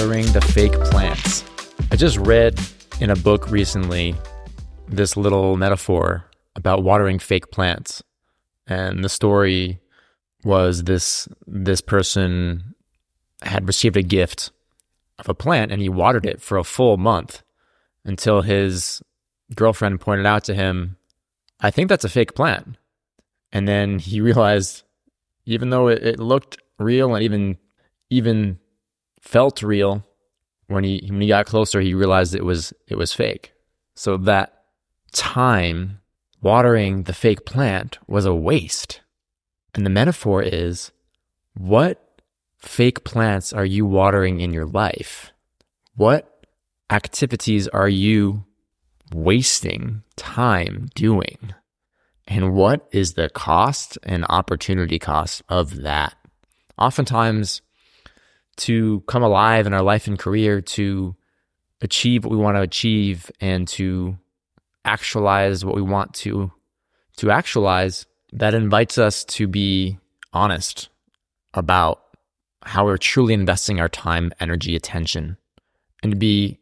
watering the fake plants. I just read in a book recently this little metaphor about watering fake plants. And the story was this person had received a gift of a plant and he watered it for a full month until his girlfriend pointed out to him, "I think that's a fake plant." And then he realized, even though it looked real and even felt real, when he got closer, he realized it was fake. So that time watering the fake plant was a waste. And the metaphor is, what fake plants are you watering in your life? What activities are you wasting time doing? And what is the cost and opportunity cost of that? Oftentimes, to come alive in our life and career, to achieve what we want to achieve and to actualize what we want to actualize, that invites us to be honest about how we're truly investing our time, energy, attention, and to be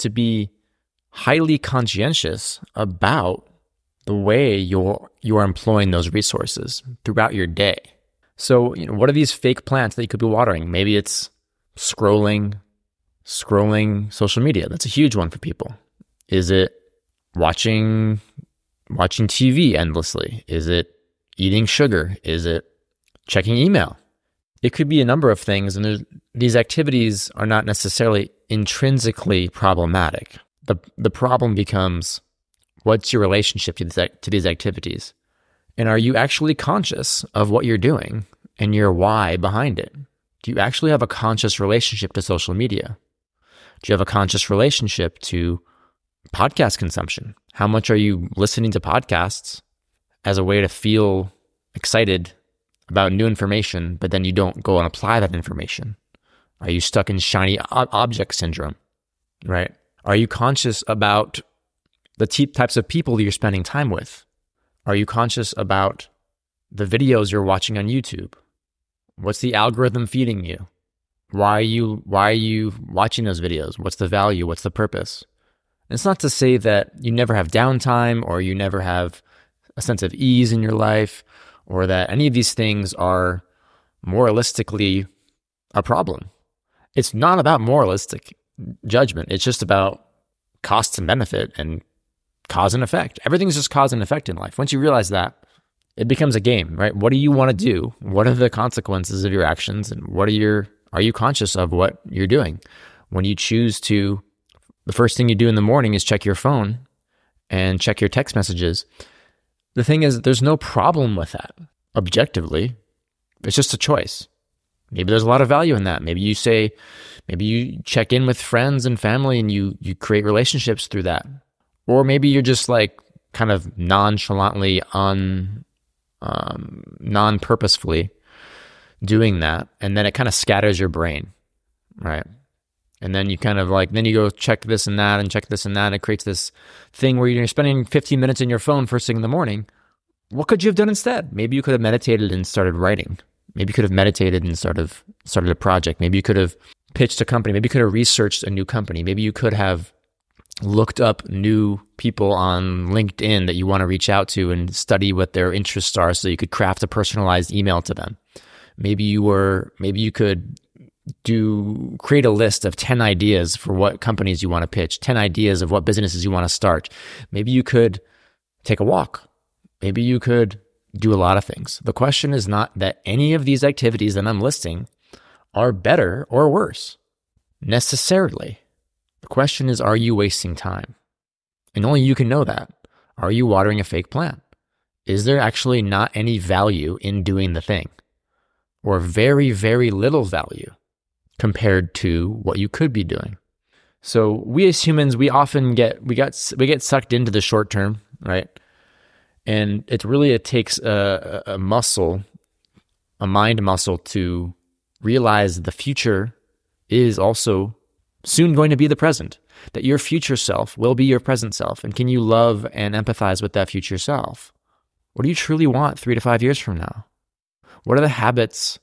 to be highly conscientious about the way you're employing those resources throughout your day. So, what are these fake plants that you could be watering? Maybe it's scrolling social media. That's a huge one for people. Is it watching TV endlessly? Is it eating sugar? Is it checking email? It could be a number of things, and these activities are not necessarily intrinsically problematic. The problem becomes, what's your relationship to these activities? And are you actually conscious of what you're doing and your why behind it? Do you actually have a conscious relationship to social media? Do you have a conscious relationship to podcast consumption? How much are you listening to podcasts as a way to feel excited about new information, but then you don't go and apply that information? Are you stuck in shiny object syndrome, right? Are you conscious about the types of people you're spending time with? Are you conscious about the videos you're watching on YouTube? What's the algorithm feeding you? Why are you watching those videos? What's the value? What's the purpose? And it's not to say that you never have downtime or you never have a sense of ease in your life, or that any of these things are moralistically a problem. It's not about moralistic judgment. It's just about costs and benefit and cause and effect. Everything's just cause and effect in life. Once you realize that, it becomes a game, right? What do you want to do? What are the consequences of your actions? And are you conscious of what you're doing? When you choose to, the first thing you do in the morning is check your phone and check your text messages. The thing is, there's no problem with that objectively. It's just a choice. Maybe there's a lot of value in that. Maybe you check in with friends and family and you create relationships through that. Or maybe you're just like kind of nonchalantly, non-purposefully doing that. And then it kind of scatters your brain, right? And then you kind of like, then you go check this and that and check this and that. And it creates this thing where you're spending 15 minutes in your phone first thing in the morning. What could you have done instead? Maybe you could have meditated and started writing. Maybe you could have meditated and started a project. Maybe you could have pitched a company. Maybe you could have researched a new company. Maybe you could have looked up new people on LinkedIn that you want to reach out to and study what their interests are so you could craft a personalized email to them. Maybe you could create a list of 10 ideas for what companies you want to pitch, 10 ideas of what businesses you want to start. Maybe you could take a walk. Maybe you could do a lot of things. The question is not that any of these activities that I'm listing are better or worse necessarily. The question is, are you wasting time? And only you can know that. Are you watering a fake plant? Is there actually not any value in doing the thing? Or very, very little value compared to what you could be doing? So we as humans, we get sucked into the short term, right? And it takes a mind muscle to realize the future is also soon going to be the present, that your future self will be your present self. And can you love and empathize with that future self? What do you truly want 3 to 5 years from now? What are the habits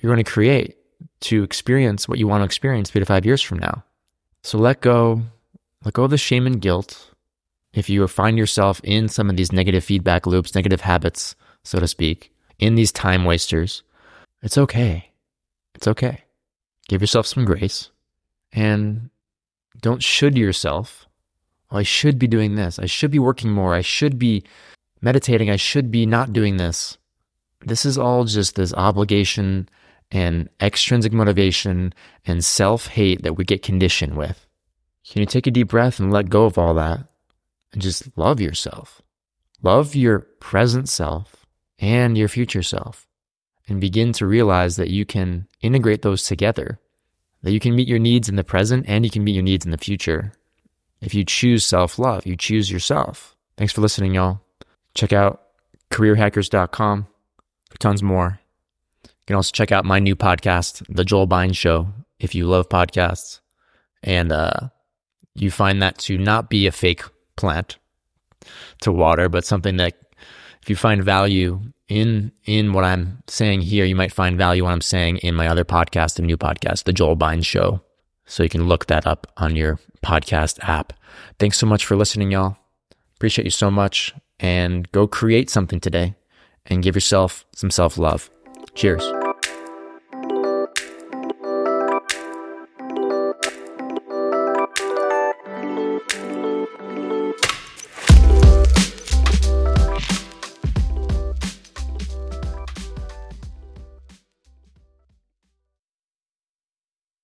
you're going to create to experience what you want to experience 3 to 5 years from now. So let go of the shame and guilt. If you find yourself in some of these negative feedback loops, negative habits, so to speak, in these time wasters, it's okay. It's okay. Give yourself some grace and don't should yourself. Oh, I should be doing this. I should be working more. I should be meditating. I should be not doing this. This is all just this obligation and extrinsic motivation and self-hate that we get conditioned with. Can you take a deep breath and let go of all that and just love yourself? Love your present self and your future self, and begin to realize that you can integrate those together, that you can meet your needs in the present and you can meet your needs in the future. If you choose self-love, you choose yourself. Thanks for listening, y'all. Check out careerhackers.com for tons more. You can also check out my new podcast, The Joel Bynes Show, if you love podcasts. And you find that to not be a fake plant to water, but something that if you find value in what I'm saying here, you might find value in what I'm saying in my other podcast, the new podcast, The Joel Bynes Show. So you can look that up on your podcast app. Thanks so much for listening, y'all. Appreciate you so much. And go create something today and give yourself some self-love. Cheers.